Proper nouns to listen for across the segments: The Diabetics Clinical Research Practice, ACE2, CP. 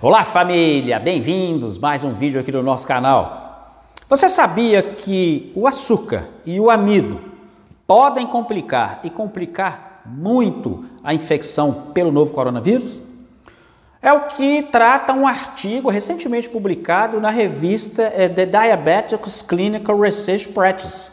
Olá família, bem-vindos a mais um vídeo aqui do nosso canal. Você sabia que o açúcar e o amido podem complicar e complicar muito a infecção pelo novo coronavírus? É o que trata um artigo recentemente publicado na revista The Diabetics Clinical Research Practice.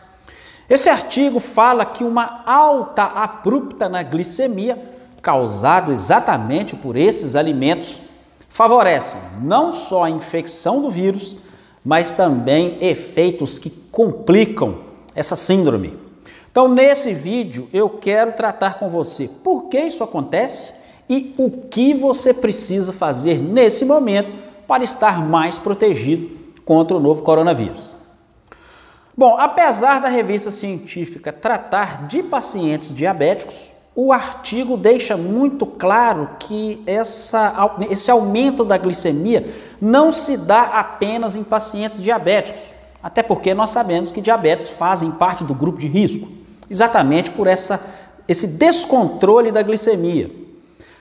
Esse artigo fala que uma alta abrupta na glicemia, causada exatamente por esses alimentos, favorecem não só a infecção do vírus, mas também efeitos que complicam essa síndrome. Então, nesse vídeo, eu quero tratar com você por que isso acontece e o que você precisa fazer nesse momento para estar mais protegido contra o novo coronavírus. Bom, apesar da revista científica tratar de pacientes diabéticos, o artigo deixa muito claro que esse aumento da glicemia não se dá apenas em pacientes diabéticos, até porque nós sabemos que diabéticos fazem parte do grupo de risco, exatamente por esse descontrole da glicemia.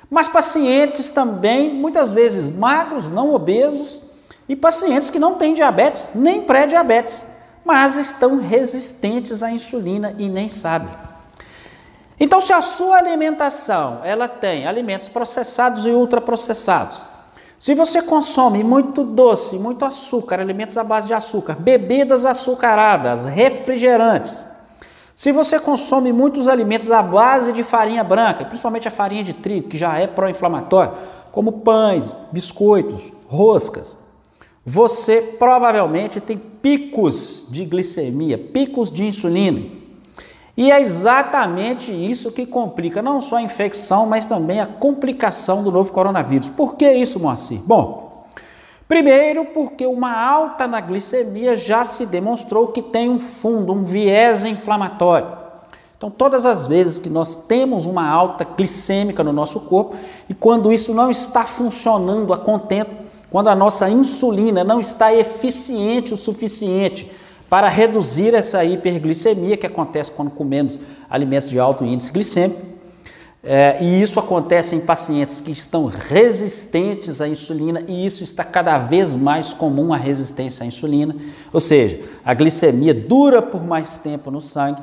Mas pacientes também, muitas vezes magros, não obesos, e pacientes que não têm diabetes, nem pré-diabetes, mas estão resistentes à insulina e nem sabem. Então, se a sua alimentação ela tem alimentos processados e ultraprocessados, se você consome muito doce, muito açúcar, alimentos à base de açúcar, bebidas açucaradas, refrigerantes, se você consome muitos alimentos à base de farinha branca, principalmente a farinha de trigo, que já é pró-inflamatória, como pães, biscoitos, roscas, você provavelmente tem picos de glicemia, picos de insulina. E é exatamente isso que complica não só a infecção, mas também a complicação do novo coronavírus. Por que isso, Moacir? Bom, primeiro porque uma alta na glicemia já se demonstrou que tem um fundo, um viés inflamatório. Então, todas as vezes que nós temos uma alta glicêmica no nosso corpo e quando isso não está funcionando a contento, quando a nossa insulina não está eficiente o suficiente para reduzir essa hiperglicemia que acontece quando comemos alimentos de alto índice glicêmico. E isso acontece em pacientes que estão resistentes à insulina e isso está cada vez mais comum, a resistência à insulina. Ou seja, a glicemia dura por mais tempo no sangue.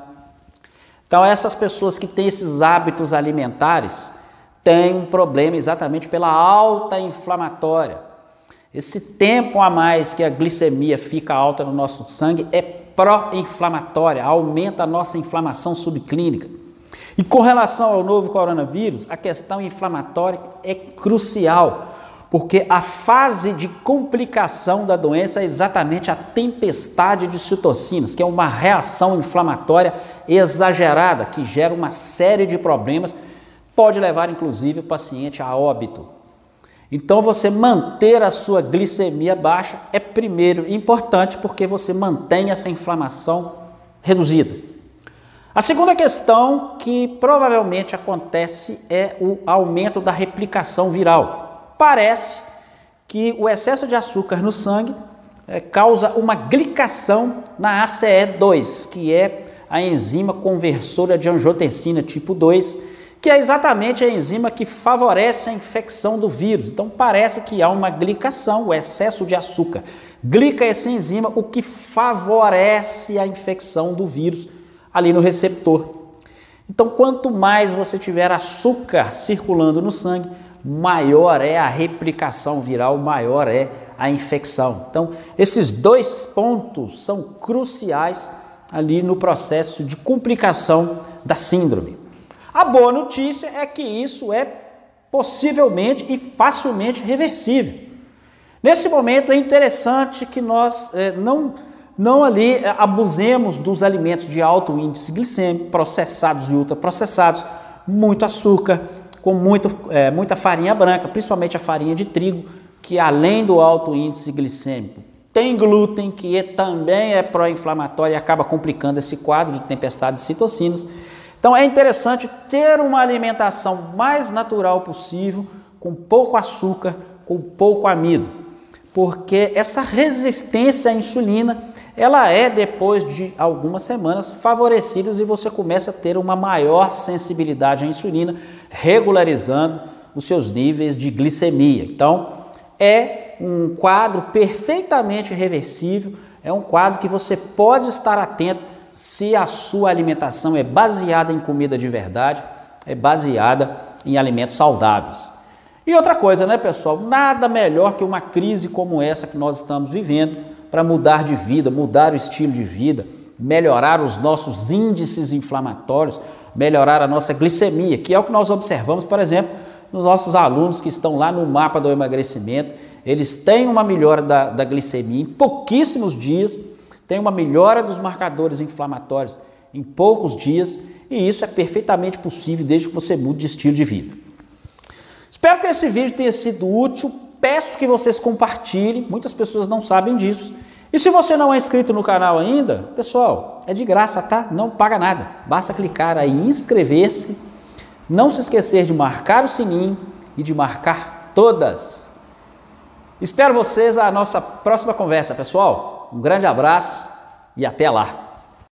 Então, essas pessoas que têm esses hábitos alimentares têm um problema exatamente pela alta inflamatória. Esse tempo a mais que a glicemia fica alta no nosso sangue é pró-inflamatória, aumenta a nossa inflamação subclínica. E com relação ao novo coronavírus, a questão inflamatória é crucial, porque a fase de complicação da doença é exatamente a tempestade de citocinas, que é uma reação inflamatória exagerada, que gera uma série de problemas, pode levar inclusive o paciente a óbito. Então, você manter a sua glicemia baixa é primeiro importante porque você mantém essa inflamação reduzida. A segunda questão que provavelmente acontece é o aumento da replicação viral. Parece que o excesso de açúcar no sangue causa uma glicação na ACE2, que é a enzima conversora de angiotensina tipo 2, que é exatamente a enzima que favorece a infecção do vírus. Então, parece que há uma glicação, o excesso de açúcar glica essa enzima, o que favorece a infecção do vírus ali no receptor. Então, quanto mais você tiver açúcar circulando no sangue, maior é a replicação viral, maior é a infecção. Então, esses dois pontos são cruciais ali no processo de complicação da síndrome. A boa notícia é que isso é possivelmente e facilmente reversível. Nesse momento é interessante que nós não abusemos dos alimentos de alto índice glicêmico, processados e ultraprocessados, muito açúcar, com muita farinha branca, principalmente a farinha de trigo, que além do alto índice glicêmico tem glúten, que também é pró-inflamatório e acaba complicando esse quadro de tempestade de citocinas. Então, é interessante ter uma alimentação mais natural possível, com pouco açúcar, com pouco amido, porque essa resistência à insulina, ela é, depois de algumas semanas, favorecida e você começa a ter uma maior sensibilidade à insulina, regularizando os seus níveis de glicemia. Então, é um quadro perfeitamente reversível, é um quadro que você pode estar atento se a sua alimentação é baseada em comida de verdade, é baseada em alimentos saudáveis. E outra coisa, né, pessoal? Nada melhor que uma crise como essa que nós estamos vivendo para mudar de vida, mudar o estilo de vida, melhorar os nossos índices inflamatórios, melhorar a nossa glicemia, que é o que nós observamos, por exemplo, nos nossos alunos que estão lá no mapa do emagrecimento. Eles têm uma melhora da glicemia em pouquíssimos dias, têm uma melhora dos marcadores inflamatórios em poucos dias, e isso é perfeitamente possível desde que você mude de estilo de vida. Espero que esse vídeo tenha sido útil, peço que vocês compartilhem, muitas pessoas não sabem disso. E se você não é inscrito no canal ainda, pessoal, é de graça, tá? Não paga nada, basta clicar aí em inscrever-se, não se esquecer de marcar o sininho e de marcar todas. Espero vocês na nossa próxima conversa, pessoal. Um grande abraço e até lá!